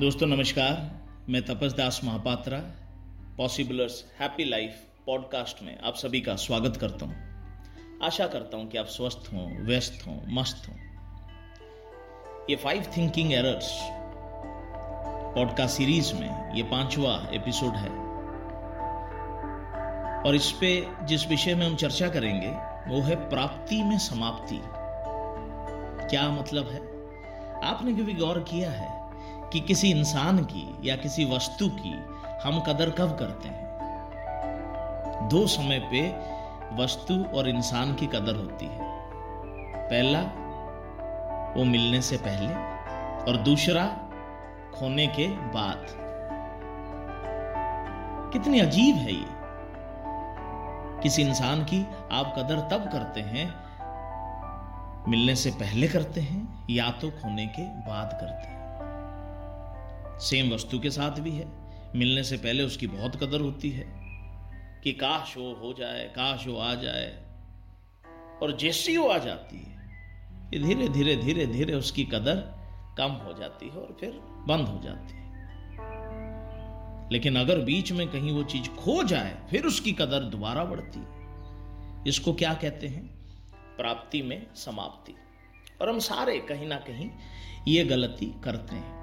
दोस्तों नमस्कार, मैं Tapasdas Mahapatra पॉसिबलर्स happy life podcast में आप सभी का स्वागत करता हूँ। आशा करता हूँ कि आप स्वस्थ हों, व्यस्त हों, मस्त हों। ये five thinking errors podcast series में ये 5वां एपिसोड है और इस पे जिस विषय में हम चर्चा करेंगे वो है प्राप्ति में समाप्ति। क्या मतलब है? आपने कभी गौर किया है कि किसी इंसान की या किसी वस्तु की हम कदर कब करते हैं? 2 समय पे वस्तु और इंसान की कदर होती है। पहला, वो मिलने से पहले, और दूसरा, खोने के बाद। कितनी अजीब है ये। किसी इंसान की आप कदर तब करते हैं, मिलने से पहले करते हैं या तो खोने के बाद करते हैं। सेम वस्तु के साथ भी है, मिलने से पहले उसकी बहुत कदर होती है कि काश वो हो जाए, काश वो आ जाए, और जैसी वो आ जाती है धीरे धीरे धीरे धीरे उसकी कदर कम हो जाती है और फिर बंद हो जाती है। लेकिन अगर बीच में कहीं वो चीज खो जाए फिर उसकी कदर दोबारा बढ़ती है। इसको क्या कहते हैं? प्राप्ति में समाप्ति। और हम सारे कहीं ना कहीं ये गलती करते हैं।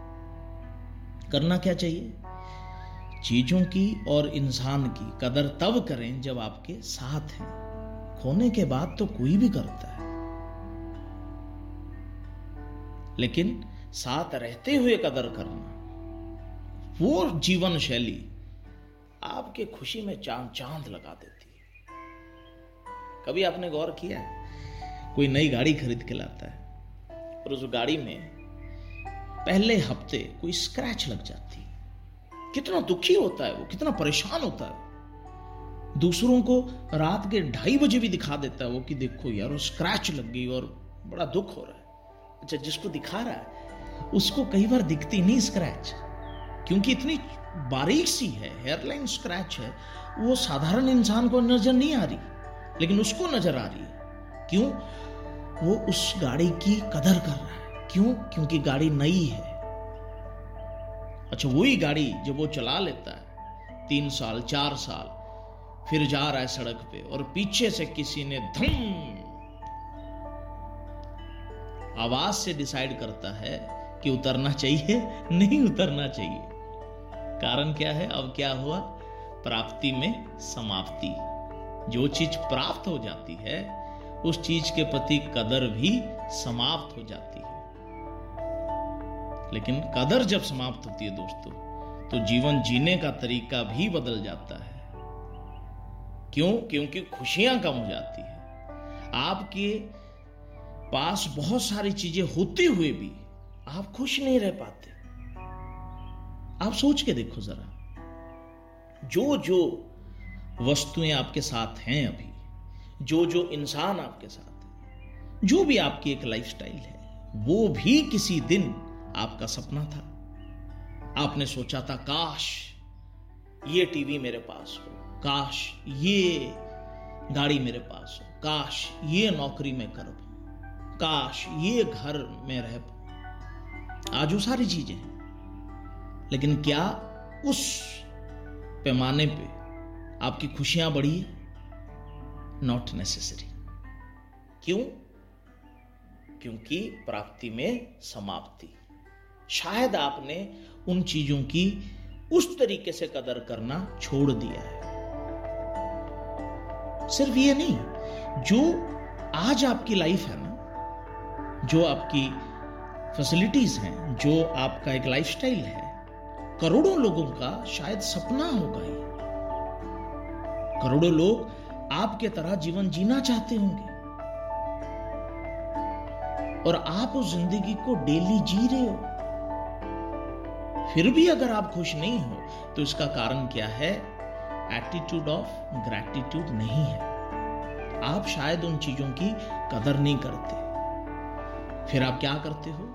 करना क्या चाहिए? चीजों की और इंसान की कदर तब करें जब आपके साथ हैं। खोने के बाद तो कोई भी करता है, लेकिन साथ रहते हुए कदर करना, वो जीवन शैली आपके खुशी में चांद लगा देती है। कभी आपने गौर किया है, कोई नई गाड़ी खरीद के लाता है और उस गाड़ी में पहले हफ्ते कोई स्क्रैच लग जाती, कितना दुखी होता है वो, कितना परेशान होता है। दूसरों को रात के 2:30 बजे भी दिखा देता है वो कि देखो यार वो स्क्रैच लग गई और बड़ा दुख हो रहा है। अच्छा, जिसको दिखा रहा है उसको कई बार दिखती नहीं स्क्रैच, क्योंकि इतनी बारीक सी है, हेयरलाइन स्क्रैच है, वो साधारण इंसान को नजर नहीं आ रही, लेकिन उसको नजर आ रही है। क्यों? वो उस गाड़ी की कदर कर रहा है। क्यों? क्योंकि गाड़ी नई है। अच्छा, वही गाड़ी जब वो चला लेता है 3 साल 4 साल, फिर जा रहा है सड़क पे और पीछे से किसी ने धम आवाज से डिसाइड करता है कि उतरना चाहिए, नहीं उतरना चाहिए। कारण क्या है? अब क्या हुआ? प्राप्ति में समाप्ति। जो चीज प्राप्त हो जाती है उस चीज के प्रति कदर भी समाप्त हो जाती है। लेकिन कदर जब समाप्त होती है दोस्तों, तो जीवन जीने का तरीका भी बदल जाता है। क्यों? क्योंकि खुशियां कम हो जाती है। आपके पास बहुत सारी चीजें होते हुए भी आप खुश नहीं रह पाते। आप सोच के देखो जरा, जो जो वस्तुएं आपके साथ हैं अभी, जो जो इंसान आपके साथ है, जो भी आपकी एक लाइफस्टाइल है, वो भी किसी दिन आपका सपना था। आपने सोचा था काश ये टीवी मेरे पास हो, काश ये गाड़ी मेरे पास हो, काश ये नौकरी में कर पाऊं, काश ये घर में रह पाऊं। आज वो सारी चीजें हैं, लेकिन क्या उस पैमाने पे आपकी खुशियां बढ़ी? Not necessary. क्यों? क्योंकि प्राप्ति में समाप्ति। शायद आपने उन चीजों की उस तरीके से कदर करना छोड़ दिया है। सिर्फ ये नहीं, जो आज आपकी लाइफ है ना, जो आपकी फैसिलिटीज हैं, जो आपका एक लाइफस्टाइल है, करोड़ों लोगों का शायद सपना होगा ये। करोड़ों लोग आपके तरह जीवन जीना चाहते होंगे और आप उस जिंदगी को डेली जी रहे हो। फिर भी अगर आप खुश नहीं हो तो इसका कारण क्या है? एटीट्यूड ऑफ ग्रैटिट्यूड नहीं है। आप शायद उन चीजों की कदर नहीं करते। फिर आप क्या करते हो?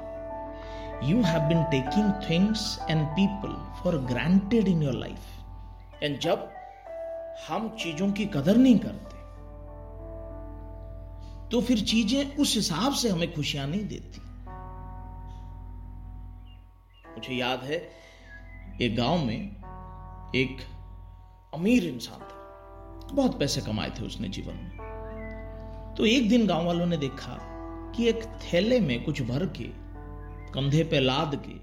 You have been taking things and people for granted in your life. And जब हम चीजों की कदर नहीं करते तो फिर चीजें उस हिसाब से हमें खुशियां नहीं देती। मुझे याद है एक गांव में एक अमीर इंसान था, बहुत पैसे कमाए थे उसने जीवन में। तो एक दिन गांव वालों ने देखा कि एक थैले में कुछ भर के कंधे पे लाद के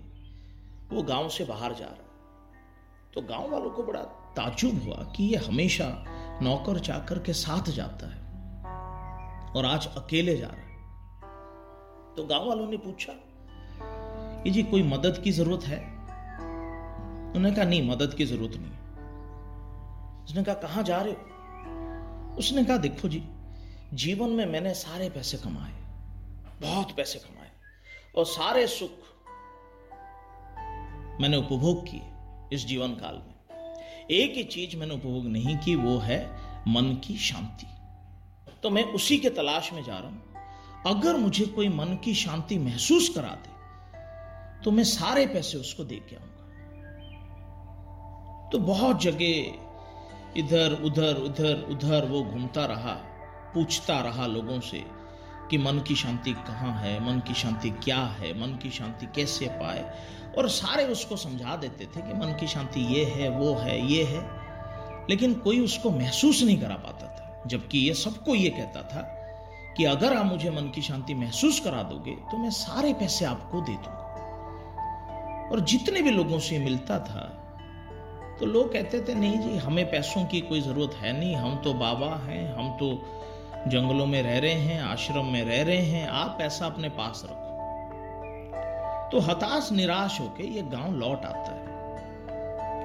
वो गांव से बाहर जा रहा। तो गांव वालों को बड़ा ताज्जुब हुआ कि ये हमेशा नौकर चाकर के साथ जाता है और आज अकेले जा रहा है। तो गांव वालों ने पूछा कि जी कोई मदद की जरूरत है? उन्होंने कहा नहीं, मदद की जरूरत नहीं। उसने कहा कहां जा रहे हो? उसने कहा देखो जी, जीवन में मैंने सारे पैसे कमाए, बहुत पैसे कमाए और सारे सुख मैंने उपभोग किए इस जीवन काल में। एक ही चीज मैंने उपभोग नहीं की, वो है मन की शांति। तो मैं उसी के तलाश में जा रहा हूं। अगर मुझे कोई मन की शांति महसूस करा दे तो मैं सारे पैसे उसको दे के आऊंगा। तो बहुत जगह इधर उधर वो घूमता रहा, पूछता रहा लोगों से कि मन की शांति कहाँ है, मन की शांति क्या है, मन की शांति कैसे पाए। और सारे उसको समझा देते थे कि मन की शांति ये है, वो है, ये है, लेकिन कोई उसको महसूस नहीं करा पाता था। जबकि ये सबको ये कहता था कि अगर आप मुझे मन की शांति महसूस करा दोगे तो मैं सारे पैसे आपको दे दूंगा। और जितने भी लोगों से मिलता था तो लोग कहते थे नहीं जी, हमें पैसों की कोई ज़रूरत है नहीं, हम तो बाबा हैं, हम तो जंगलों में रह रहे हैं, आश्रम में रह रहे हैं, आप पैसा अपने पास रखो। तो हताश निराश होके ये गांव लौट आता है।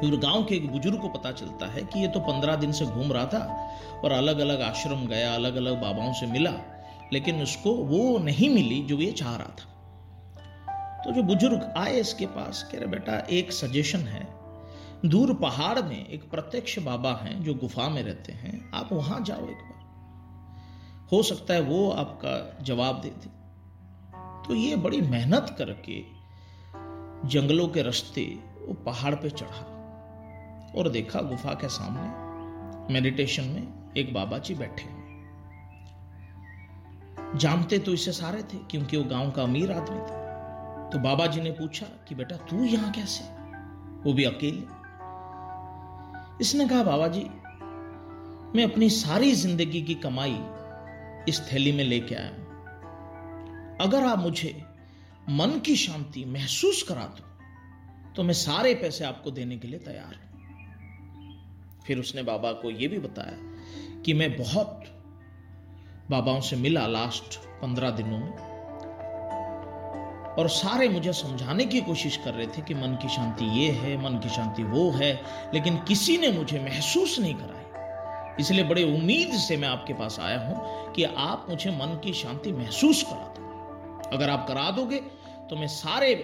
फिर गांव के एक बुजुर्ग को पता चलता है कि ये तो 15 दिन से घूम रहा था और अलग अलग आश्रम गया, अलग अलग बाबाओं से मिला, लेकिन उसको वो नहीं मिली जो ये चाह रहा था। तो जो बुजुर्ग आए इसके पास, कह रहे बेटा एक सजेशन है, दूर पहाड़ में एक प्रत्यक्ष बाबा हैं जो गुफा में रहते हैं, आप वहां जाओ एक बार, हो सकता है वो आपका जवाब दे दे। तो ये बड़ी मेहनत करके जंगलों के रास्ते वो पहाड़ पे चढ़ा और देखा गुफा के सामने मेडिटेशन में एक बाबा जी बैठे हैं। जानते तो इसे सारे थे क्योंकि वो गांव का अमीर आदमी था। तो बाबा जी ने पूछा कि बेटा तू यहां कैसे, वो भी अकेले? इसने कहा बाबा जी मैं अपनी सारी जिंदगी की कमाई इस थैली में लेके आया हूं, अगर आप मुझे मन की शांति महसूस करा दो तो मैं सारे पैसे आपको देने के लिए तैयार हूं। फिर उसने बाबा को यह भी बताया कि मैं बहुत बाबाओं से मिला लास्ट 15 दिनों में और सारे मुझे समझाने की कोशिश कर रहे थे कि मन की शांति ये है, मन की शांति वो है, लेकिन किसी ने मुझे महसूस नहीं कराया। इसलिए बड़े उम्मीद से मैं आपके पास आया हूं कि आप मुझे मन की शांति महसूस करा दो, अगर आप करा दोगे तो मैं सारे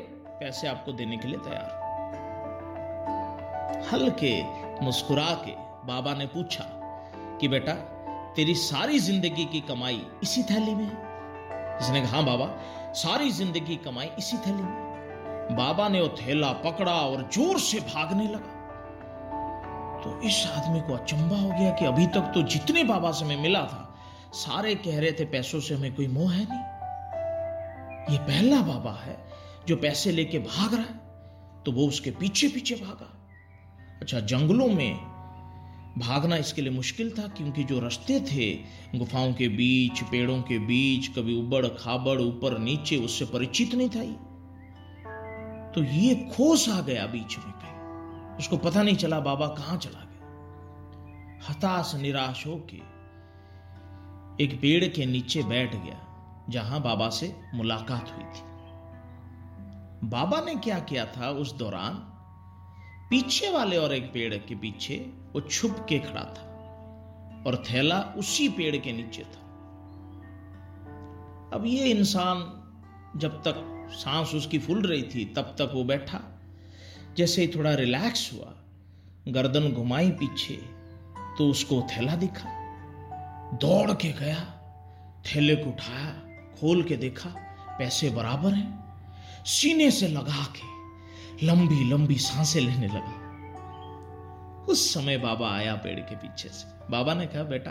पैसे आपको देने के लिए तैयार हूं। हल्के मुस्कुरा के बाबा ने पूछा कि बेटा तेरी सारी जिंदगी की कमाई इसी थैली में है? इसने कहा हाँ बाबा, सारी जिंदगी कमाई इसी थैली में। बाबा ने वो थैला पकड़ा और जोर से भागने लगा। तो इस आदमी को अचंभा हो गया कि अभी तक तो जितने बाबा से मैं मिला था सारे कह रहे थे पैसों से हमें कोई मोह है नहीं, ये पहला बाबा है जो पैसे लेके भाग रहा है। तो वो उसके पीछे पीछे भागा। अच्छा, जंगलों में भागना इसके लिए मुश्किल था क्योंकि जो रास्ते थे गुफाओं के बीच, पेड़ों के बीच, कभी उबड़ खाबड़, ऊपर नीचे, उससे परिचित नहीं था ये। तो ये खोस आ गया बीच में कहीं, उसको पता नहीं चला बाबा कहां चला गया। हताश निराश होके एक पेड़ के नीचे बैठ गया जहां बाबा से मुलाकात हुई थी। बाबा ने क्या किया था उस दौरान, पीछे वाले और एक पेड़ के पीछे वो छुप के खड़ा था और थैला उसी पेड़ के नीचे था। अब ये इंसान जब तक सांस उसकी फूल रही थी तब तक वो बैठा, जैसे ही थोड़ा रिलैक्स हुआ, गर्दन घुमाई पीछे तो उसको थैला दिखा। दौड़ के गया, थैले को उठाया, खोल के देखा पैसे बराबर हैं। सीने से लगा के लंबी लंबी सांसें लेने लगा। उस समय बाबा आया पेड़ के पीछे से। बाबा ने कहा बेटा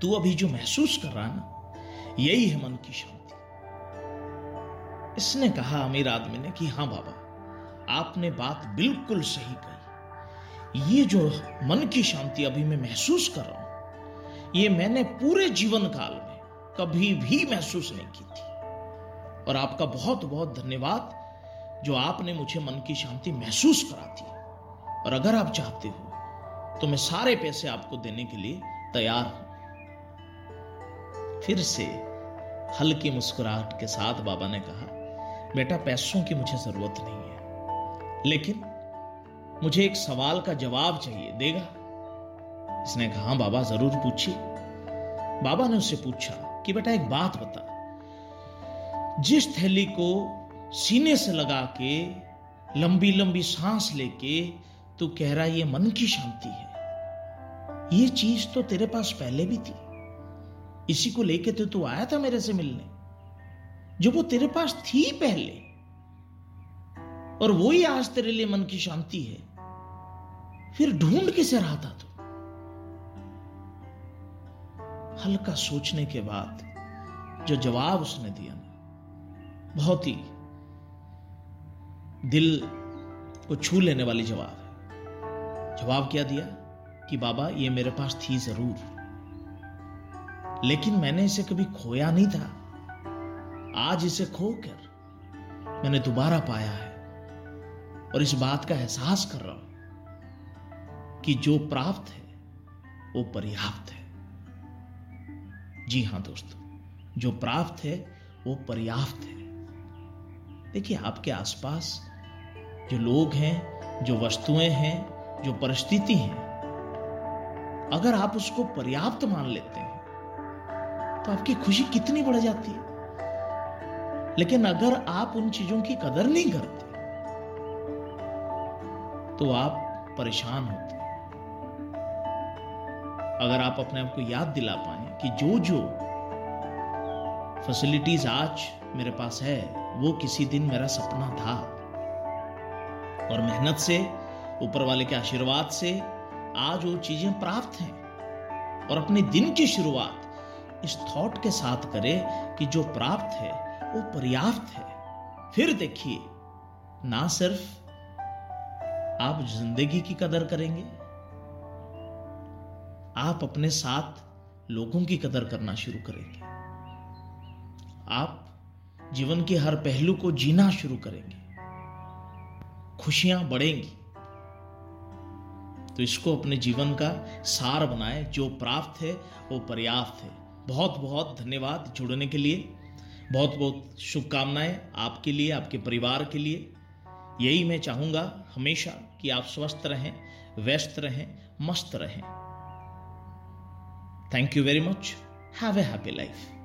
तू अभी जो महसूस कर रहा है ना, यही है मन की शांति। इसने कहा अमीर आदमी ने कि हाँ बाबा, आपने बात बिल्कुल सही कही। ये जो मन की शांति अभी मैं महसूस कर रहा हूं, ये मैंने पूरे जीवन काल में कभी भी महसूस नहीं की थी, और आपका बहुत बहुत धन्यवाद जो आपने मुझे मन की शांति महसूस कराती है। और अगर आप चाहते हो तो मैं सारे पैसे आपको देने के लिए तैयार हूं। फिर से हल्की मुस्कुराहट के साथ बाबा ने कहा, बेटा पैसों की मुझे जरूरत नहीं है, लेकिन मुझे एक सवाल का जवाब चाहिए, देगा? इसने कहा हाँ बाबा जरूर पूछिए। बाबा ने उससे पूछा कि बेटा एक बात बता, जिस थैली को सीने से लगा के लंबी लंबी सांस लेके तू कह रहा ये मन की शांति है, ये चीज तो तेरे पास पहले भी थी, इसी को लेके तो तू आया था मेरे से मिलने, जो वो तेरे पास थी पहले, और वो ही आज तेरे लिए मन की शांति है, फिर ढूंढ किसे रहा था तू? हल्का सोचने के बाद जो जवाब उसने दिया ना, बहुत ही दिल को छू लेने वाली जवाब है। जवाब क्या दिया कि बाबा ये मेरे पास थी जरूर, लेकिन मैंने इसे कभी खोया नहीं था, आज इसे खोकर मैंने दोबारा पाया है, और इस बात का एहसास कर रहा हूं कि जो प्राप्त है वो पर्याप्त है। जी हां दोस्तों, जो प्राप्त है वो पर्याप्त है। देखिए आपके आसपास जो लोग हैं, जो वस्तुएं हैं, जो परिस्थिति हैं, अगर आप उसको पर्याप्त मान लेते हैं तो आपकी खुशी कितनी बढ़ जाती है। लेकिन अगर आप उन चीजों की कदर नहीं करते तो आप परेशान होते। अगर आप अपने आप को याद दिला पाए कि जो जो फैसिलिटीज आज मेरे पास है वो किसी दिन मेरा सपना था, और मेहनत से, ऊपर वाले के आशीर्वाद से आज वो चीजें प्राप्त हैं, और अपने दिन की शुरुआत इस थॉट के साथ करें कि जो प्राप्त है वो पर्याप्त है, फिर देखिए ना सिर्फ आप जिंदगी की कदर करेंगे, आप अपने साथ लोगों की कदर करना शुरू करेंगे, आप जीवन के हर पहलू को जीना शुरू करेंगे, खुशियां बढ़ेंगी। तो इसको अपने जीवन का सार बनाएं, जो प्राप्त है वो पर्याप्त है। बहुत बहुत धन्यवाद जुड़ने के लिए, बहुत बहुत शुभकामनाएं आपके लिए, आपके परिवार के लिए। यही मैं चाहूंगा हमेशा कि आप स्वस्थ रहें, व्यस्त रहें, मस्त रहें। Thank you very much. Have a happy life.